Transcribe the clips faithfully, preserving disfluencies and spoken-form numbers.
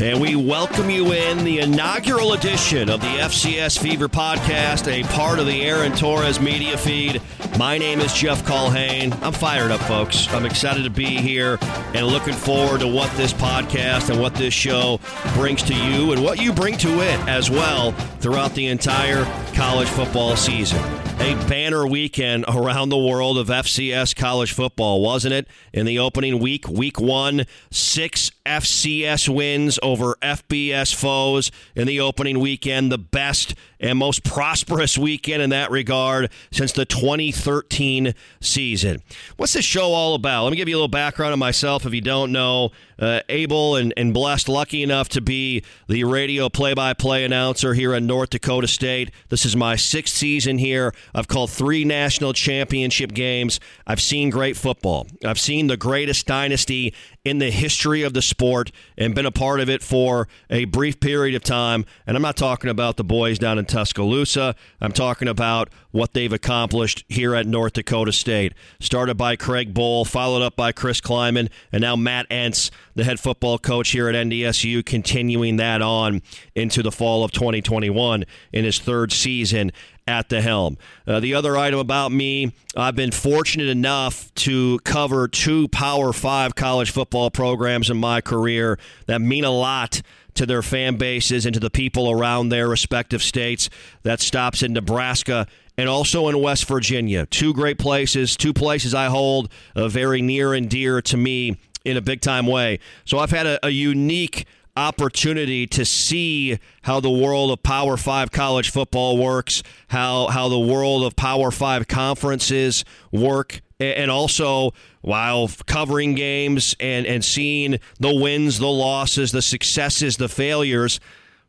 And we welcome you in the inaugural edition of the F C S Fever podcast, a part of the Aaron Torres media feed. My name is Jeff Culhane. I'm fired up, folks. I'm excited to be here and looking forward to what this podcast and what this show brings to you and what you bring to it as well throughout the entire college football season. A banner weekend around the world of F C S college football, wasn't it? In the opening week, week one, six F C S wins over F B S foes in the opening weekend, the best and most prosperous weekend in that regard since the twenty thirteen season. What's this show all about? Let me give you a little background on myself if you don't know. Uh, able and, and blessed, lucky enough to be the radio play-by-play announcer here in North Dakota State. This is my sixth season here. I've called three national championship games. I've seen great football. I've seen the greatest dynasty in the history of the sport and been a part of it for a brief period of time. And I'm not talking about the boys down in Tuscaloosa. I'm talking about what they've accomplished here at North Dakota State. Started by Craig Bohl, followed up by Chris Kleiman, and now Matt Entz, the head football coach here at N D S U, continuing that on into the fall of twenty twenty-one in his third season at the helm. Uh, the other item about me, I've been fortunate enough to cover two Power Five college football programs in my career that mean a lot to their fan bases and to the people around their respective states. That stops in Nebraska and also in West Virginia. Two great places, two places I hold uh, very near and dear to me in a big-time way. So I've had a, a unique opportunity to see how the world of Power Five college football works, how how the world of Power Five conferences work, and also while covering games and, and seeing the wins, the losses, the successes, the failures.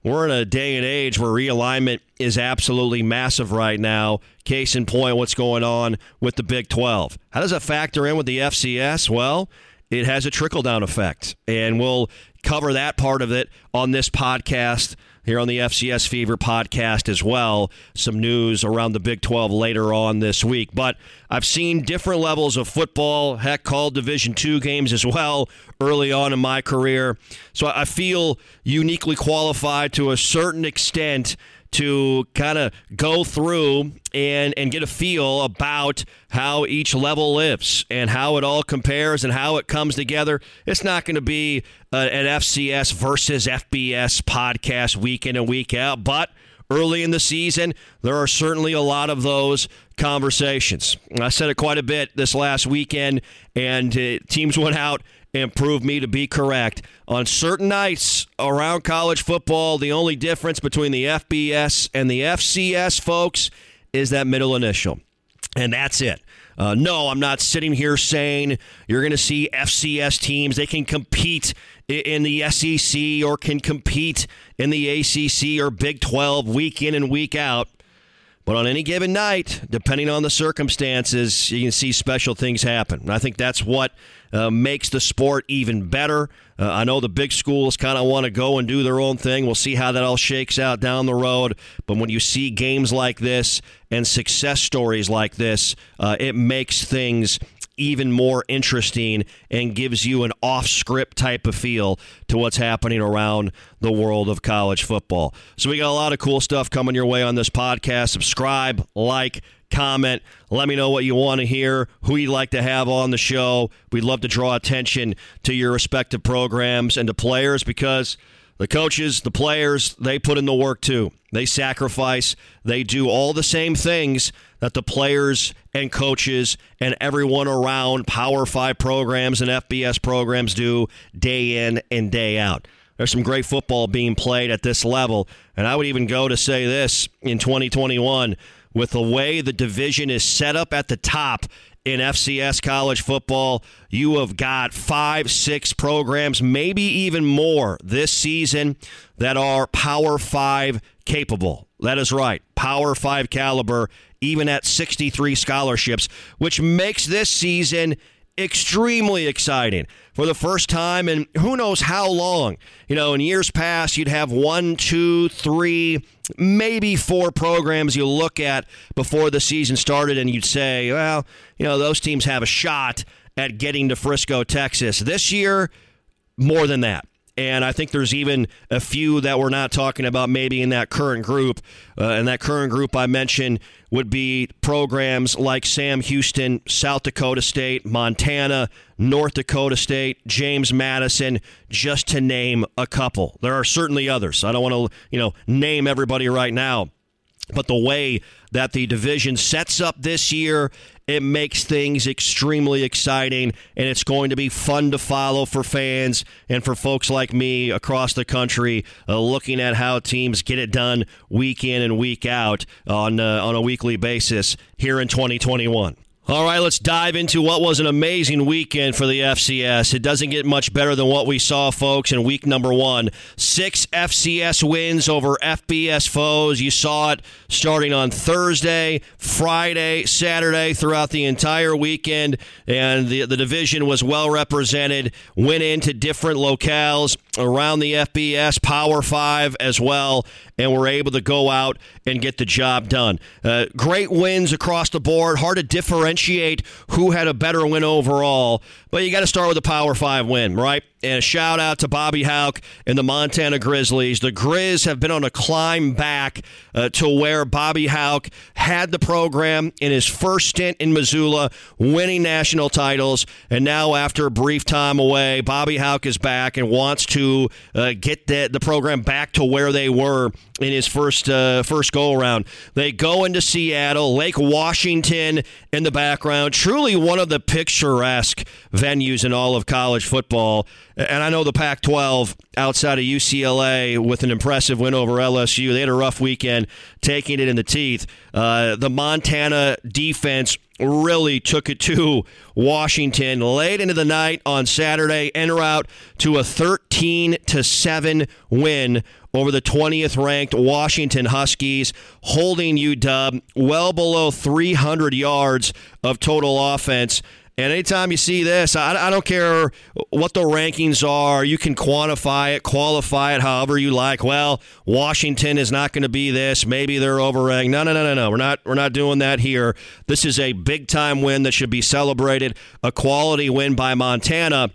We're in a day and age where realignment is absolutely massive right now. Case in point, what's going on with the Big Twelve. How does that factor in with the F C S? Well, it has a trickle-down effect, and we'll cover that part of it on this podcast here on the F C S Fever podcast as well. Some news around the Big Twelve later on this week. But I've seen different levels of football, heck, called Division Two games as well early on in my career. So I feel uniquely qualified to a certain extent to kind of go through and, and get a feel about how each level lives and how it all compares and how it comes together. It's not going to be a, an F C S versus F B S podcast week in and week out, but early in the season, there are certainly a lot of those conversations. I said it quite a bit this last weekend, and uh, teams went out and proved me to be correct. On certain nights around college football, the only difference between the F B S and the F C S, folks, is that middle initial. And that's it. Uh, no, I'm not sitting here saying you're going to see F C S teams. They can compete in the S E C or can compete in the A C C or Big Twelve week in and week out. But on any given night, depending on the circumstances, you can see special things happen. And I think that's what uh, makes the sport even better. Uh, I know the big schools kind of want to go and do their own thing. We'll see how that all shakes out down the road. But when you see games like this and success stories like this, uh, it makes things even more interesting and gives you an off-script type of feel to what's happening around the world of college football. So we got a lot of cool stuff coming your way on this podcast. Subscribe, like, comment. Let me know what you want to hear, who you'd like to have on the show. We'd love to draw attention to your respective programs and to players, because the coaches, the players, they put in the work too. They sacrifice. They do all the same things that the players and coaches and everyone around Power five programs and F B S programs do day in and day out. There's some great football being played at this level, and I would even go to say this in twenty twenty-one, with the way the division is set up at the top in F C S college football, you have got five, six programs, maybe even more this season, that are Power five capable. That is right, Power five caliber, even at sixty-three scholarships, which makes this season extremely exciting for the first time in who knows how long. You know, in years past, you'd have one, two, three, maybe four programs you look at before the season started, and you'd say, well, you know, those teams have a shot at getting to Frisco, Texas. This year, more than that. And I think there's even a few that we're not talking about maybe in that current group. Uh, and that current group I mentioned would be programs like Sam Houston, South Dakota State, Montana, North Dakota State, James Madison, just to name a couple. There are certainly others. I don't want to, you know, name everybody right now. But the way that the division sets up this year, it makes things extremely exciting, and it's going to be fun to follow for fans and for folks like me across the country, uh, looking at how teams get it done week in and week out on uh, on a weekly basis here in twenty twenty-one. All right, let's dive into what was an amazing weekend for the F C S. It doesn't get much better than what we saw, folks, in week number one. Six F C S wins over F B S foes. You saw it starting on Thursday, Friday, Saturday, throughout the entire weekend. And the, the division was well represented, went into different locales around the F B S, Power five as well, and were able to go out and get the job done. Uh, great wins across the board. Hard to differentiate who had a better win overall, but you got to start with a Power five win, right? And a shout out to Bobby Hauck and the Montana Grizzlies. The Grizz have been on a climb back uh, to where Bobby Hauck had the program in his first stint in Missoula, winning national titles. And now, after a brief time away, Bobby Hauck is back and wants to uh, get the, the program back to where they were in his first uh, first go around. They go into Seattle, Lake Washington in the background. Truly one of the picturesque venues in all of college football. And I know the Pac twelve, outside of U C L A with an impressive win over L S U, they had a rough weekend, taking it in the teeth. Uh, the Montana defense really took it to Washington late into the night on Saturday, en route to a thirteen to seven win over the twentieth-ranked Washington Huskies, holding U W well below three hundred yards of total offense. And anytime you see this, I, I don't care what the rankings are. You can quantify it, qualify it however you like. Well, Washington is not going to be this. Maybe they're overranked. No, no, no, no, no. We're not, we're not doing that here. This is a big-time win that should be celebrated, a quality win by Montana.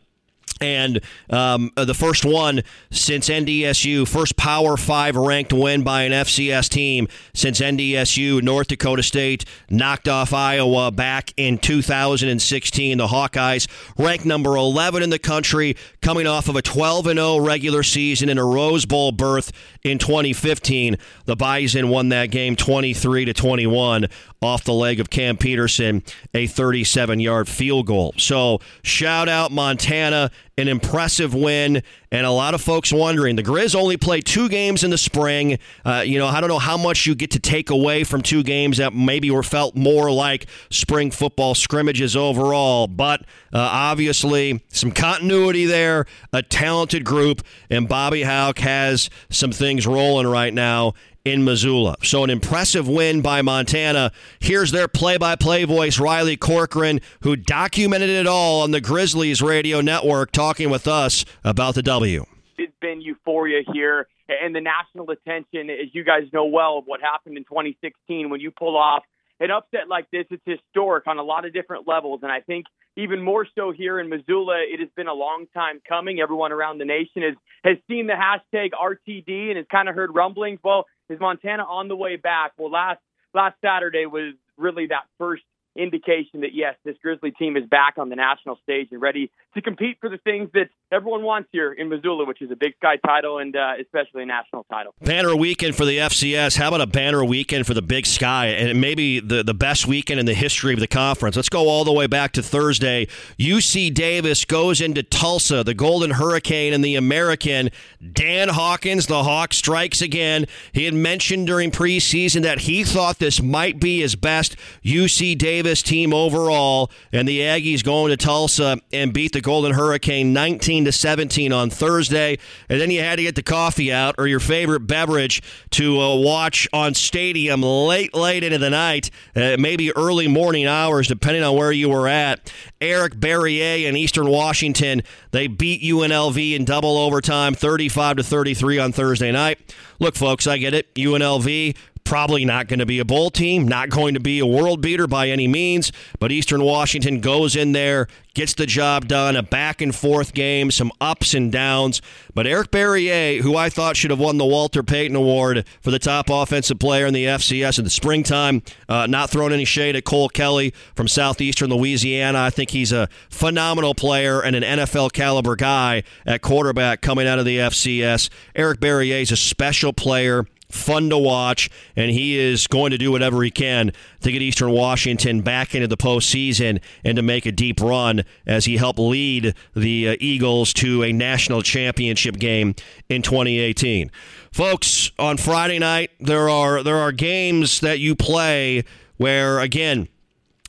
And um, the first one since N D S U, first Power five ranked win by an F C S team since N D S U. North Dakota State knocked off Iowa back in two thousand sixteen. The Hawkeyes ranked number eleven in the country, coming off of a twelve and oh regular season and a Rose Bowl berth in twenty fifteen. The Bison won that game twenty-three to twenty-one off the leg of Cam Peterson, a thirty-seven-yard field goal. So shout out Montana. An impressive win, and a lot of folks wondering. The Grizz only played two games in the spring. Uh, you know, I don't know how much you get to take away from two games that maybe were felt more like spring football scrimmages overall, but uh, obviously some continuity there, a talented group, and Bobby Hauck has some things rolling right now in Missoula. So an impressive win by Montana. Here's their play-by-play voice, Riley Corcoran, who documented it all on the Grizzlies radio network, talking with us about the W. It's been euphoria here, and the national attention, as you guys know well, of what happened in twenty sixteen. When you pull off an upset like this, it's historic on a lot of different levels, and I think even more so here in Missoula. It has been a long time coming. Everyone around the nation has, has seen the hashtag R T D and has kind of heard rumblings. Well, is Montana on the way back? Well, last last Saturday was really that first indication that, yes, this Grizzly team is back on the national stage and ready to compete for the things that everyone wants here in Missoula, which is a Big Sky title and uh, especially a national title. Banner weekend for the F C S. How about a banner weekend for the Big Sky? And maybe the, the best weekend in the history of the conference. Let's go all the way back to Thursday. U C Davis goes into Tulsa, the Golden Hurricane and the American. Dan Hawkins, the Hawk, strikes again. He had mentioned during preseason that he thought this might be his best U C Davis team overall, and the Aggies going to Tulsa and beat the Golden Hurricane nineteen to seventeen on Thursday. And then you had to get the coffee out or your favorite beverage to uh, watch on Stadium late, late into the night, uh, maybe early morning hours, depending on where you were at. Eric Barriere in Eastern Washington, they beat U N L V in double overtime, thirty-five to thirty-three on Thursday night. Look, folks, I get it. U N L V. Probably not going to be a bowl team, not going to be a world beater by any means, but Eastern Washington goes in there, gets the job done, a back-and-forth game, some ups and downs. But Eric Barriere, who I thought should have won the Walter Payton Award for the top offensive player in the F C S in the springtime, uh, not throwing any shade at Cole Kelly from southeastern Louisiana. I think he's a phenomenal player and an N F L-caliber guy at quarterback coming out of the F C S. Eric Barriere is a special player. Fun to watch, and he is going to do whatever he can to get Eastern Washington back into the postseason and to make a deep run as he helped lead the Eagles to a national championship game in twenty eighteen. Folks, on Friday night, there are there are games that you play where, again,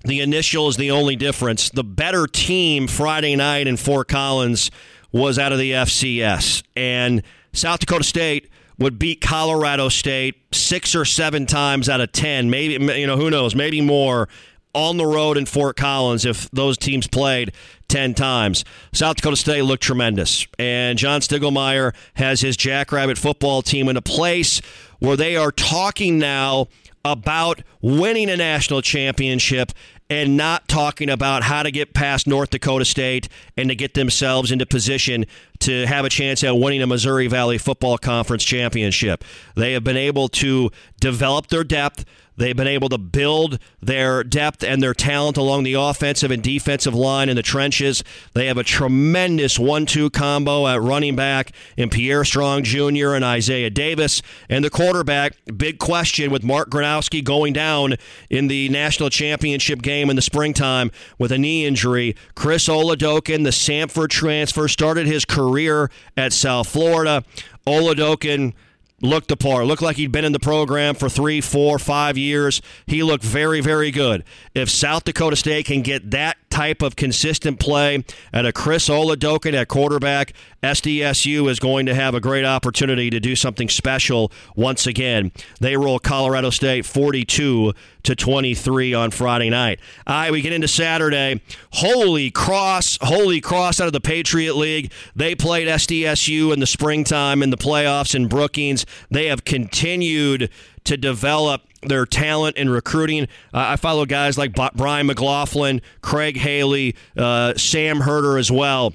the initial is the only difference. The better team Friday night in Fort Collins was out of the F C S, and South Dakota State would beat Colorado State six or seven times out of ten, maybe, you know, who knows, maybe more, on the road in Fort Collins if those teams played ten times. South Dakota State looked tremendous, and John Stiglmeyer has his Jackrabbit football team in a place where they are talking now about winning a national championship and not talking about how to get past North Dakota State and to get themselves into position to have a chance at winning a Missouri Valley Football Conference championship. They have been able to develop their depth. They've been able to build their depth and their talent along the offensive and defensive line in the trenches. They have a tremendous one two combo at running back in Pierre Strong Junior and Isaiah Davis. And the quarterback, big question with Mark Gronowski going down in the national championship game in the springtime with a knee injury. Chris Oladokun, the Samford transfer, started his career at South Florida. Oladokun looked the part. Looked like he'd been in the program for three, four, five years. He looked very, very good. If South Dakota State can get that type of consistent play at a Chris Oladokun at quarterback, S D S U is going to have a great opportunity to do something special once again. They roll Colorado State forty-two to twenty-three on Friday night. All right, we get into Saturday. Holy Cross, Holy Cross out of the Patriot League. They played S D S U in the springtime in the playoffs in Brookings. They have continued to develop their talent and recruiting. Uh, I follow guys like B- Brian McLaughlin, Craig Haley, uh, Sam Herter as well.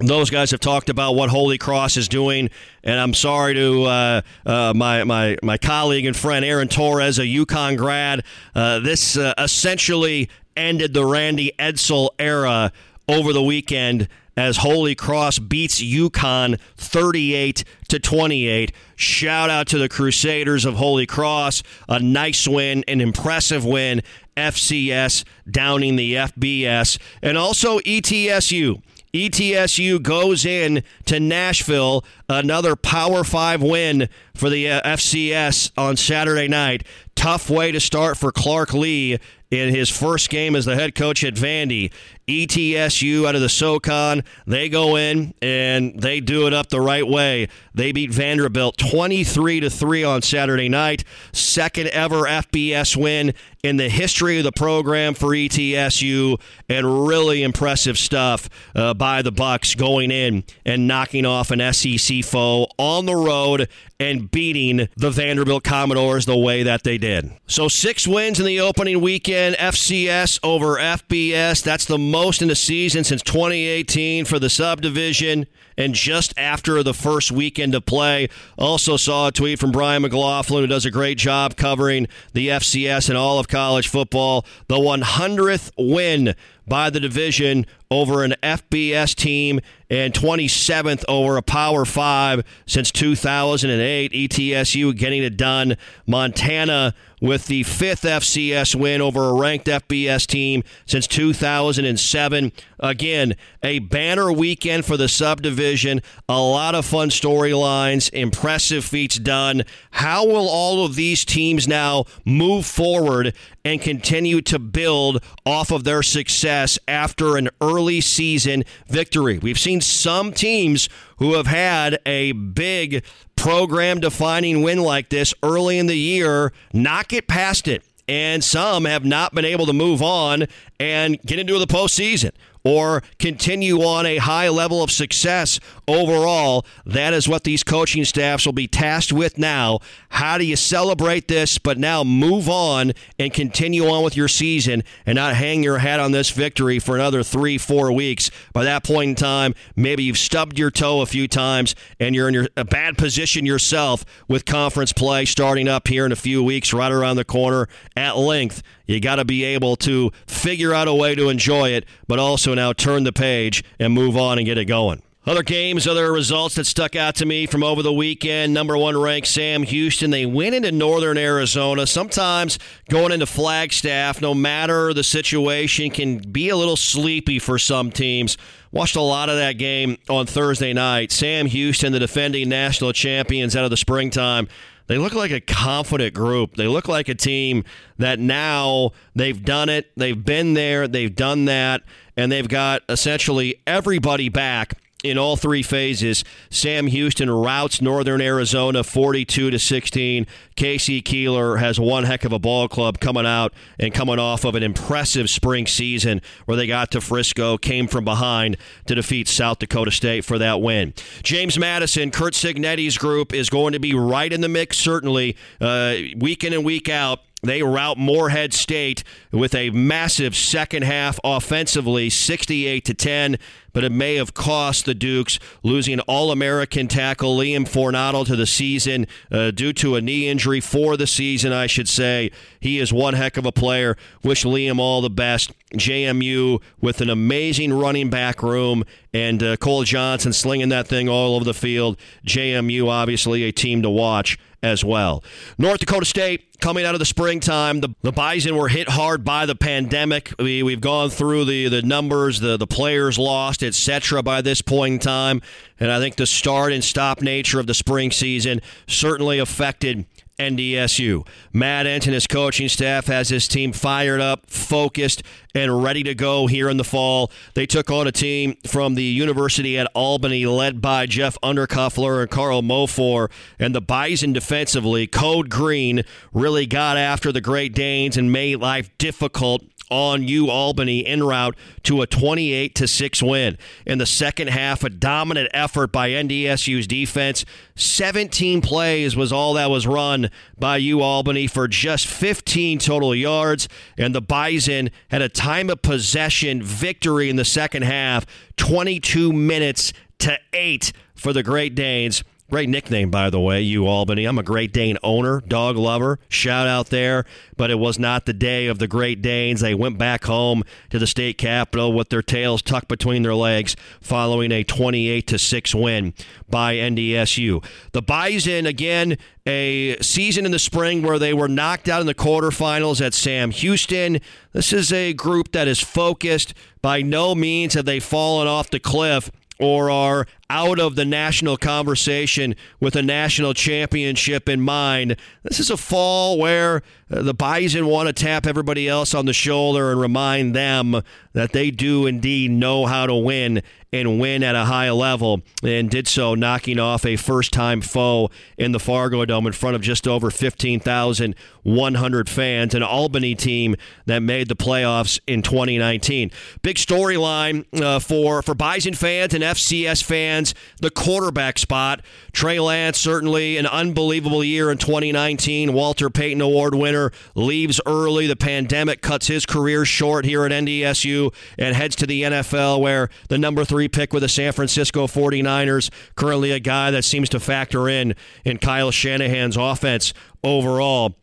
Those guys have talked about what Holy Cross is doing, and I'm sorry to uh, uh, my, my my colleague and friend Aaron Torres, a UConn grad. Uh, this uh, essentially ended the Randy Edsall era over the weekend as Holy Cross beats UConn thirty-eight to twenty-eight. Shout out to the Crusaders of Holy Cross. A nice win, an impressive win. F C S downing the F B S. And also E T S U. E T S U goes in to Nashville, another Power five win for the F C S on Saturday night. Tough way to start for Clark Lee in his first game as the head coach at Vandy. E T S U out of the SoCon, they go in and they do it up the right way. They beat Vanderbilt twenty-three to three on Saturday night. Second ever F B S win in the history of the program for E T S U, and really impressive stuff uh, by the Bucks going in and knocking off an S E C foe on the road and beating the Vanderbilt Commodores the way that they did. So six wins in the opening weekend, F C S over F B S. That's the most in the season since twenty eighteen for the subdivision. And just after the first weekend of play, also saw a tweet from Brian McLaughlin, who does a great job covering the F C S and all of college football. The hundredth win by the division over an F B S team and twenty-seventh over a Power Five since two thousand eight. E T S U getting it done. Montana with the fifth F C S win over a ranked F B S team since two thousand seven. Again, a banner weekend for the subdivision. A lot of fun storylines, impressive feats done. How will all of these teams now move forward and continue to build off of their success after an early season victory? We've seen some teams who have had a big program-defining win like this early in the year not get past it, and some have not been able to move on and get into the postseason or continue on a high level of success overall. That is what these coaching staffs will be tasked with now. How do you celebrate this, but now move on and continue on with your season and not hang your hat on this victory for another three, four weeks? By that point in time, maybe you've stubbed your toe a few times and you're in your, a bad position yourself with conference play starting up here in a few weeks, right around the corner at length. You got to be able to figure out a way to enjoy it, but also now turn the page and move on and get it going. Other games, other results that stuck out to me from over the weekend. Number one ranked Sam Houston. They went into Northern Arizona. Sometimes going into Flagstaff, no matter the situation, can be a little sleepy for some teams. Watched a lot of that game on Thursday night. Sam Houston, the defending national champions out of the springtime, they look like a confident group. They look like a team that now they've done it. They've been there. They've done that. And they've got essentially everybody back in all three phases. Sam Houston routs Northern Arizona forty-two to sixteen. Casey Keeler has one heck of a ball club coming out and coming off of an impressive spring season where they got to Frisco, came from behind to defeat South Dakota State for that win. James Madison, Curt Signetti's group, is going to be right in the mix, certainly, uh, week in and week out. They rout Moorhead State with a massive second half offensively, sixty-eight to ten, but it may have cost the Dukes losing All-American tackle Liam Fornado to the season uh, due to a knee injury for the season, I should say. He is one heck of a player. Wish Liam all the best. J M U with an amazing running back room, and uh, Cole Johnson slinging that thing all over the field. J M U obviously a team to watch as well. North Dakota State coming out of the springtime. The, the Bison were hit hard by the pandemic. We, we've gone through the, the numbers, the, the players lost, et cetera by this point in time. And I think the start and stop nature of the spring season certainly affected N D S U. Matt Entz and his coaching staff has his team fired up, focused, and ready to go here in the fall. They took on a team from the University at Albany led by Jeff Underkoffler and Carl Mofor, and the Bison defensively, Code Green, really got after the Great Danes and made life difficult on U Albany en route to a twenty-eight to six win. In the second half, a dominant effort by N D S U's defense. seventeen plays was all that was run by U Albany for just fifteen total yards, and the Bison had a time of possession victory in the second half, twenty-two minutes to eight for the Great Danes. Great nickname, by the way, U Albany. I'm a Great Dane owner, dog lover. Shout out there. But it was not the day of the Great Danes. They went back home to the state capitol with their tails tucked between their legs following a twenty-eight to six win by N D S U. The Bison, again, a season in the spring where they were knocked out in the quarterfinals at Sam Houston. This is a group that is focused. By no means have they fallen off the cliff or are out of the national conversation with a national championship in mind. This is a fall where the Bison want to tap everybody else on the shoulder and remind them that they do indeed know how to win and win at a high level, and did so knocking off a first-time foe in the Fargo Dome in front of just over fifteen thousand one hundred fans, an Albany team that made the playoffs in twenty nineteen. Big storyline uh, for, for Bison fans and F C S fans Lance, the quarterback spot. Trey Lance, certainly an unbelievable year in twenty nineteen. Walter Payton Award winner, leaves early. The pandemic cuts his career short here at N D S U and heads to the N F L, where the number three pick with the San Francisco forty-niners, currently a guy that seems to factor in in Kyle Shanahan's offense overall.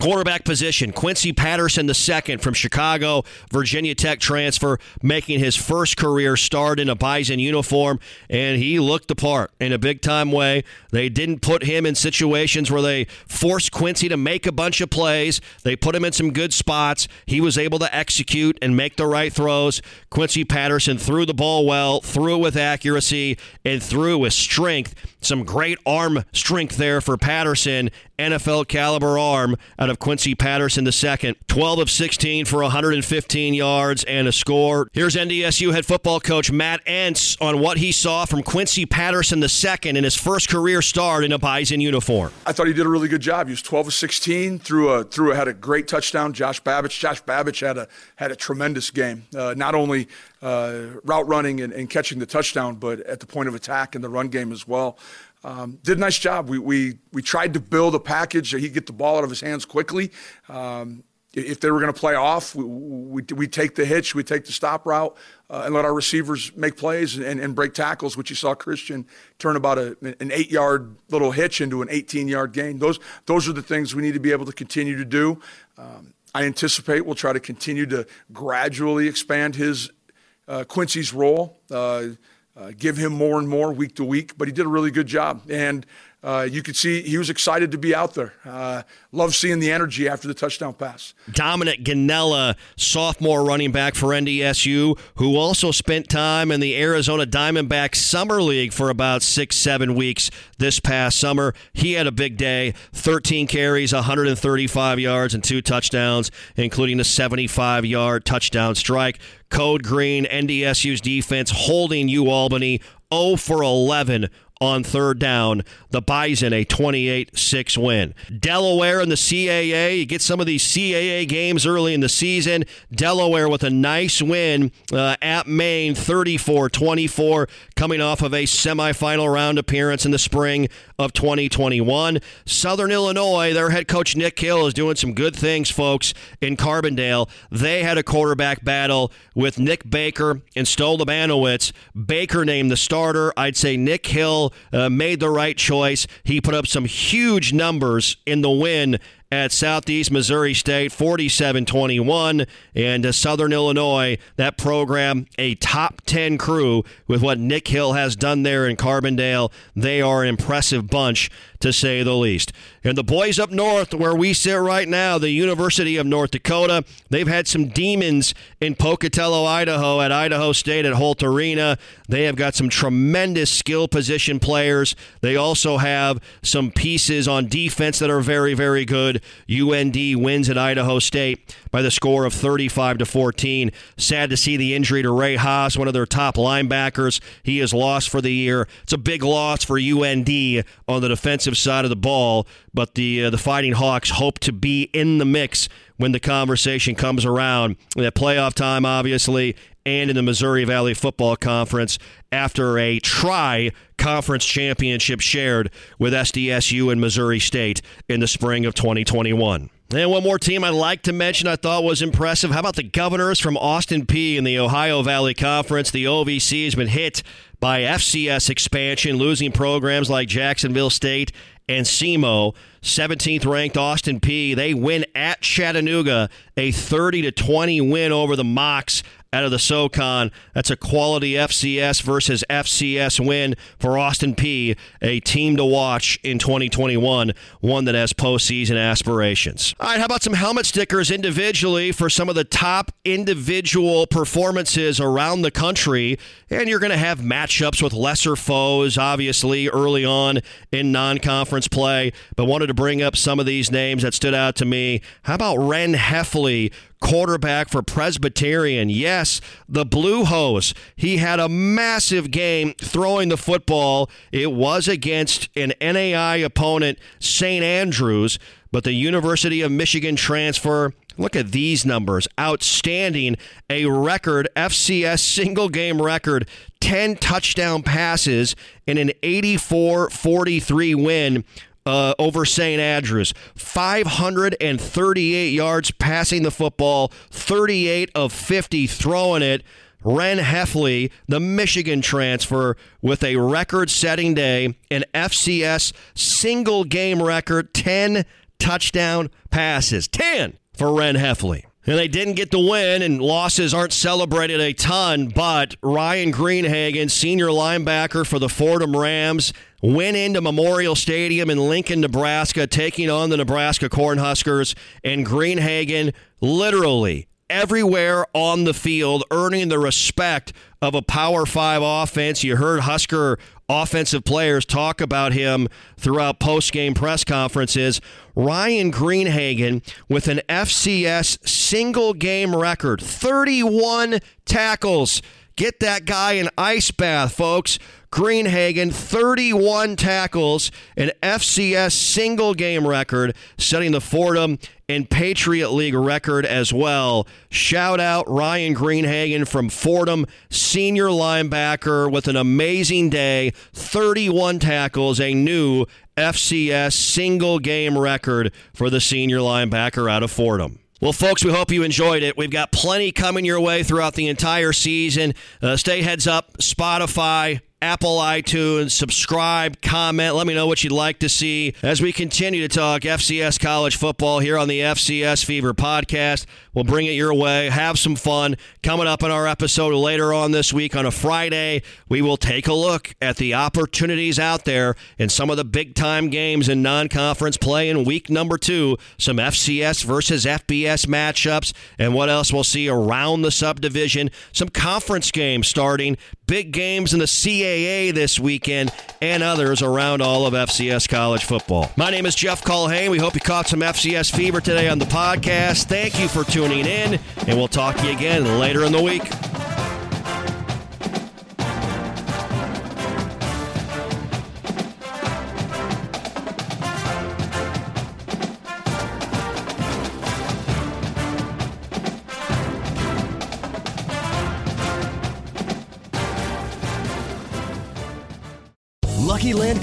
Quarterback position, Quincy Patterson the second from Chicago, Virginia Tech transfer, making his first career start in a Bison uniform, and he looked the part in a big-time way. They didn't put him in situations where they forced Quincy to make a bunch of plays. They put him in some good spots. He was able to execute and make the right throws. Quincy Patterson threw the ball well, threw it with accuracy, and threw with strength. Some great arm strength there for Patterson, N F L-caliber arm out of Quincy Patterson the second. twelve of sixteen for one hundred fifteen yards and a score. Here's N D S U head football coach Matt Entz on what he saw from Quincy Patterson the second in his first career start in a Bison uniform. I thought he did a really good job. He was twelve of sixteen, threw a, threw a, had a great touchdown. Josh Babich. Josh Babich had a, had a tremendous game, uh, not only uh, route running and, and catching the touchdown, but at the point of attack in the run game as well. Um, did a nice job. We, we we tried to build a package that he'd get the ball out of his hands quickly. Um, if they were going to play off, we, we we take the hitch, we take the stop route, uh, and let our receivers make plays and, and break tackles, which you saw Christian turn about a, an eight-yard little hitch into an eighteen-yard gain. Those those are the things we need to be able to continue to do. Um, I anticipate we'll try to continue to gradually expand his uh, Quincy's role. Uh, Uh, give him more and more week to week, but he did a really good job. And uh, you could see he was excited to be out there. Uh, love seeing the energy after the touchdown pass. Dominic Ganella, sophomore running back for N D S U, who also spent time in the Arizona Diamondbacks Summer League for about six, seven weeks this past summer. He had a big day, thirteen carries, one hundred thirty-five yards, and two touchdowns, including a seventy-five-yard touchdown strike. Code Green, N D S U's defense, holding UAlbany zero for eleven on third down. The Bison, a twenty-eight six win. Delaware in the C A A. You get some of these C A A games early in the season. Delaware with a nice win uh, at Maine, thirty-four twenty-four, coming off of a semifinal round appearance in the spring of twenty twenty-one. Southern Illinois, their head coach Nick Hill is doing some good things, folks, in Carbondale. They had a quarterback battle with Nick Baker and Stolabanowicz. Baker named the starter. I'd say Nick Hill uh, made the right choice. He put up some huge numbers in the win at Southeast Missouri State, forty-seven twenty-one, and uh, Southern Illinois, that program, a top ten crew with what Nick Hill has done there in Carbondale. They are an impressive bunch, to say the least. And the boys up north, where we sit right now, the University of North Dakota, they've had some demons in Pocatello, Idaho, at Idaho State, at Holt Arena. They have got some tremendous skill position players. They also have some pieces on defense that are very, very good. U N D wins at Idaho State by the score of thirty-five to fourteen. Sad to see the injury to Ray Haas, one of their top linebackers. He is lost for the year. It's a big loss for U N D on the defensive side of the ball, but the uh, the Fighting Hawks hope to be in the mix when the conversation comes around at playoff time, obviously, and in the Missouri Valley Football Conference after a tri-conference championship shared with S D S U and Missouri State in the spring of twenty twenty-one. And one more team I'd like to mention I thought was impressive. How about the Governors from Austin Peay in the Ohio Valley Conference? The O V C has been hit by F C S expansion, losing programs like Jacksonville State and S E M O. seventeenth-ranked Austin Peay, they win at Chattanooga, a thirty to twenty win over the Mocs out of the SoCon. That's a quality F C S versus F C S win for Austin Peay, a team to watch in twenty twenty-one, one that has postseason aspirations. All right, how about some helmet stickers individually for some of the top individual performances around the country? And you're going to have matchups with lesser foes, obviously, early on in non-conference play, but wanted to bring up some of these names that stood out to me. How about Ren Heffley, quarterback for Presbyterian? Yes, the Blue Hose. He had a massive game throwing the football. It was against an N A I opponent, Saint Andrews, but the University of Michigan transfer Look at these numbers. Outstanding. A record F C S single-game record. ten touchdown passes in an eighty-four forty-three win uh, over Saint Andrews. five hundred thirty-eight yards passing the football. thirty-eight of fifty throwing it. Ren Heffley, the Michigan transfer, with a record-setting day. An F C S single-game record. ten touchdown passes. ten! For Ren Heffley. And they didn't get the win, and losses aren't celebrated a ton, but Ryan Greenhagen, senior linebacker for the Fordham Rams, went into Memorial Stadium in Lincoln, Nebraska, taking on the Nebraska Cornhuskers, and Greenhagen literally everywhere on the field, earning the respect of a Power Five offense. You heard Husker offensive players talk about him throughout post-game press conferences. Ryan Greenhagen with an F C S single-game record, thirty-one tackles. Get that guy an ice bath, folks. Greenhagen, thirty-one tackles, an F C S single-game record, setting the Fordham and Patriot League record as well. Shout out Ryan Greenhagen from Fordham, senior linebacker with an amazing day, thirty-one tackles, a new F C S single-game record for the senior linebacker out of Fordham. Well, folks, we hope you enjoyed it. We've got plenty coming your way throughout the entire season. Uh, stay heads up, Spotify, Apple, iTunes, subscribe, comment. Let me know what you'd like to see as we continue to talk F C S college football here on the F C S Fever podcast. We'll bring it your way. Have some fun. Coming up in our episode later on this week on a Friday, we will take a look at the opportunities out there in some of the big-time games in non-conference play in week number two, some F C S versus F B S matchups, and what else we'll see around the subdivision, some conference games starting, big games in the C A A this weekend, and others around all of F C S college football. My name is Jeff Culhane. We hope you caught some F C S fever today on the podcast. Thank you for tuning in, and we'll talk to you again later in the week. Lucky Land